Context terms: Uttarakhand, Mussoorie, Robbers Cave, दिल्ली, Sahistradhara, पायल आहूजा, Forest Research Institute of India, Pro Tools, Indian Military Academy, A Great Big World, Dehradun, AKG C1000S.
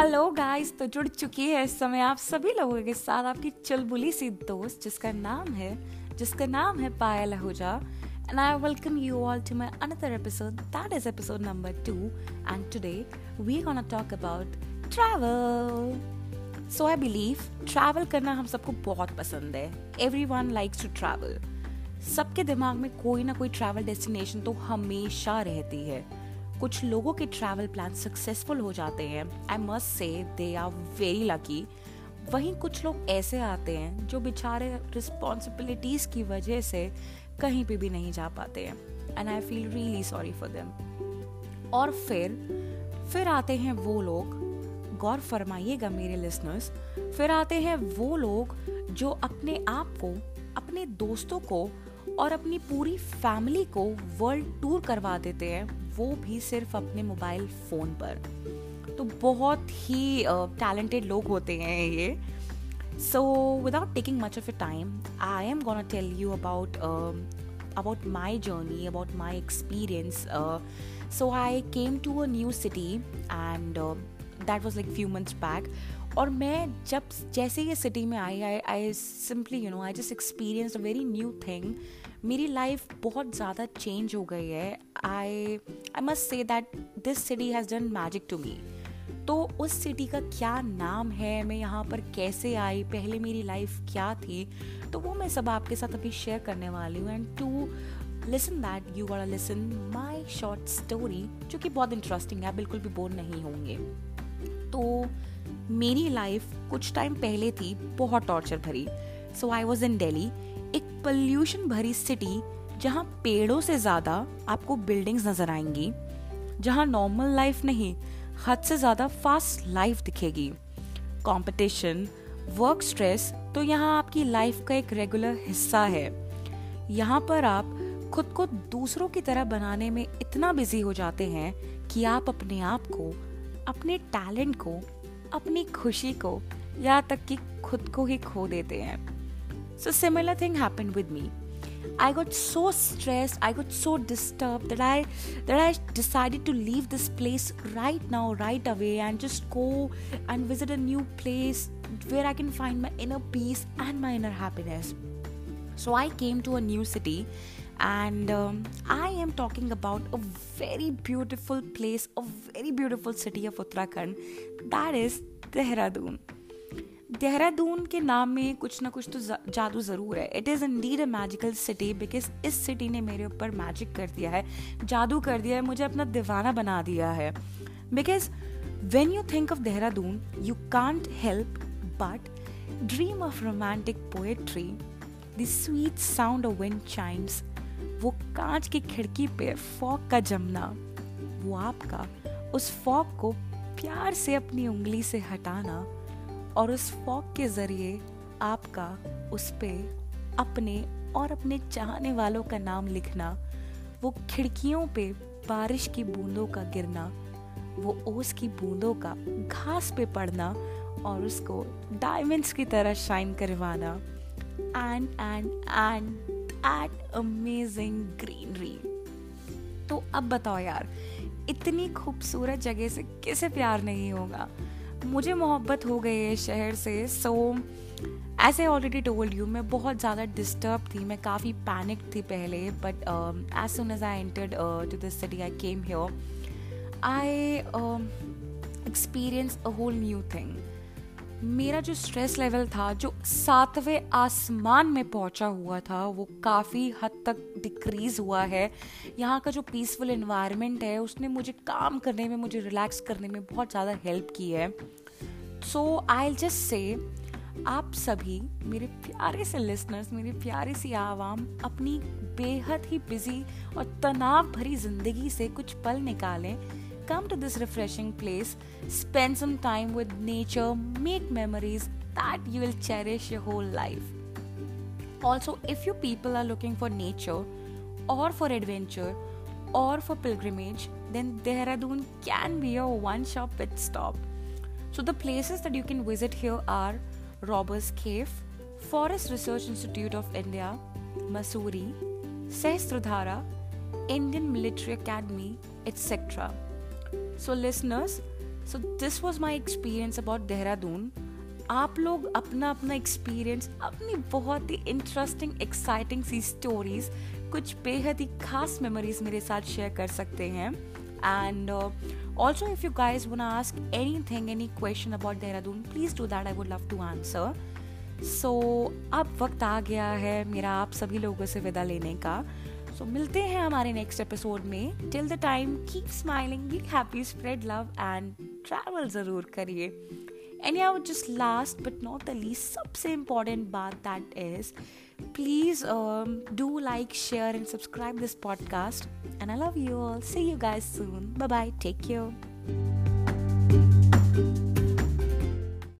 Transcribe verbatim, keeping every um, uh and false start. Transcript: Hello guys, तो जुड़ चुकी है इस समय आप सभी लोगों के साथ आपकी चुलबुली सी दोस्त जिसका नाम है जिसका नाम है पायल आहूजा। And I welcome you all to my another episode, that is episode number two. And today we are gonna talk about travel. So I believe travel करना हम सबको बहुत पसंद है। Everyone likes to travel. सबके दिमाग में कोई ना कोई ट्रैवल डेस्टिनेशन तो हमेशा रहती है। कुछ लोगों के ट्रैवल प्लान सक्सेसफुल हो जाते हैं, I must say they are very lucky. वहीं कुछ लोग ऐसे आते हैं जो बेचारे रिस्पॉन्सिबिलिटीज़ की वजह से कहीं पे भी नहीं जा पाते हैं, and I feel really sorry for them. और फिर फिर आते हैं वो लोग, गौर फरमाइएगा मेरे लिसनर्स, फिर आते हैं वो लोग जो अपने आप को, अपने दोस्तों को और अपनी पूरी फैमिली को वर्ल्ड टूर करवा देते हैं, वो भी सिर्फ अपने मोबाइल फ़ोन पर। तो बहुत ही टैलेंटेड uh, लोग होते हैं ये। So without taking much of a time, I am gonna tell you about about my journey, about my experience. So I came to a new city and that was like few months back. और मैं जब जैसे ये city में आई, I I simply you know I just experience a very new thing. मेरी life बहुत ज़्यादा चेंज हो गई है। I I must say that this city has done magic to me. तो उस सिटी का क्या नाम है, मैं यहाँ पर कैसे आई, पहले मेरी लाइफ क्या थी, तो वो मैं सब आपके साथ अभी शेयर करने वाली हूँ। And to listen that you gonna listen my short story, जो कि बहुत इंटरेस्टिंग है, बिल्कुल भी बोर नहीं होंगे। तो मेरी लाइफ कुछ टाइम पहले थी बहुत टॉर्चर भरी। सो आई वॉज इन दिल्ली, एक पल्यूशन भरी सिटी जहाँ पेड़ों से ज़्यादा आपको बिल्डिंग्स नज़र आएंगी, जहाँ नॉर्मल लाइफ नहीं हद से ज़्यादा फास्ट लाइफ दिखेगी। कंपटीशन, वर्क स्ट्रेस तो यहाँ आपकी लाइफ का एक रेगुलर हिस्सा है। यहाँ पर आप खुद को दूसरों की तरह बनाने में इतना बिजी हो जाते हैं कि आप अपने आप को, अपने टैलेंट को, अपनी खुशी को, यहाँ तक कि खुद को ही खो देते हैं। So similar thing happened with me. I got so stressed, I got so disturb that I that I decided to leave this place right now, right away, and just go and visit a new place where I can find my inner peace and my inner happiness. So I came to a new city and um, I am talking about a very beautiful place, a very beautiful city of Uttarakhand, that is Dehradun. Dehradun के नाम में कुछ ना कुछ तो जादू ज़रूर है। It is indeed a magical city because इस सिटी ने मेरे ऊपर मैजिक कर दिया है, जादू कर दिया है, मुझे अपना दीवाना बना दिया है। Because when you think of Dehradun, you can't help but dream of romantic poetry, the sweet sound of wind chimes, वो कांच की खिड़की पे फॉग का जमना, वो आपका उस फॉग को प्यार से अपनी उंगली से हटाना और उस फॉग के जरिए आपका उस पे अपने और अपने चाहने वालों का नाम लिखना, वो खिड़कियों पे बारिश की बूंदों का गिरना, वो ओस की बूंदों का घास पे पड़ना और उसको डायमंड्स की तरह शाइन करवाना, and and and At amazing greenery. तो अब बताओ यार, इतनी खूबसूरत जगह से किसे प्यार नहीं होगा। मुझे मोहब्बत हो गई है शहर से। So as I already told you, मैं बहुत ज़्यादा डिस्टर्ब थी, मैं काफ़ी पैनिक थी पहले, but as soon as I entered to this city, I came here, I experience a whole new thing. मेरा जो स्ट्रेस लेवल था, जो सातवें आसमान में पहुंचा हुआ था, वो काफ़ी हद तक डिक्रीज हुआ है। यहाँ का जो पीसफुल एनवायरनमेंट है, उसने मुझे काम करने में, मुझे रिलैक्स करने में बहुत ज़्यादा हेल्प की है। सो आई जस्ट से आप सभी मेरे प्यारे से लिसनर्स, मेरी प्यारी सी आवाम, अपनी बेहद ही बिजी और तनाव भरी जिंदगी से कुछ पल निकालें, come to this refreshing place, spend some time with nature, make memories that you will cherish your whole life. Also, if you people are looking for nature or for adventure or for pilgrimage, then Dehradun can be your one-shop pit stop. So the places that you can visit here are Robbers Cave, Forest Research Institute of India, Mussoorie, Sahistradhara, Indian Military Academy, et cetera So listeners, So this was my experience about Dehradun. आप लोग अपना अपना experience अपनी बहुत ही interesting exciting सी stories कुछ बेहद ही खास मेमोरीज मेरे साथ शेयर कर सकते हैं. And also if you guys want to ask anything any question about Dehradun please do that, I would love to answer. So अब वक्त आ गया है मेरा आप सभी लोगों से विदा लेने का. सो so, मिलते हैं हमारे नेक्स्ट एपिसोड में. Till the time keep smiling, be happy, spread love and travel ज़रूर करिए. Anyhow, just last but not the least, सबसे important बात that is, please um, do like, share and subscribe this podcast. And I love you all. See you guys soon. Bye bye. Take care.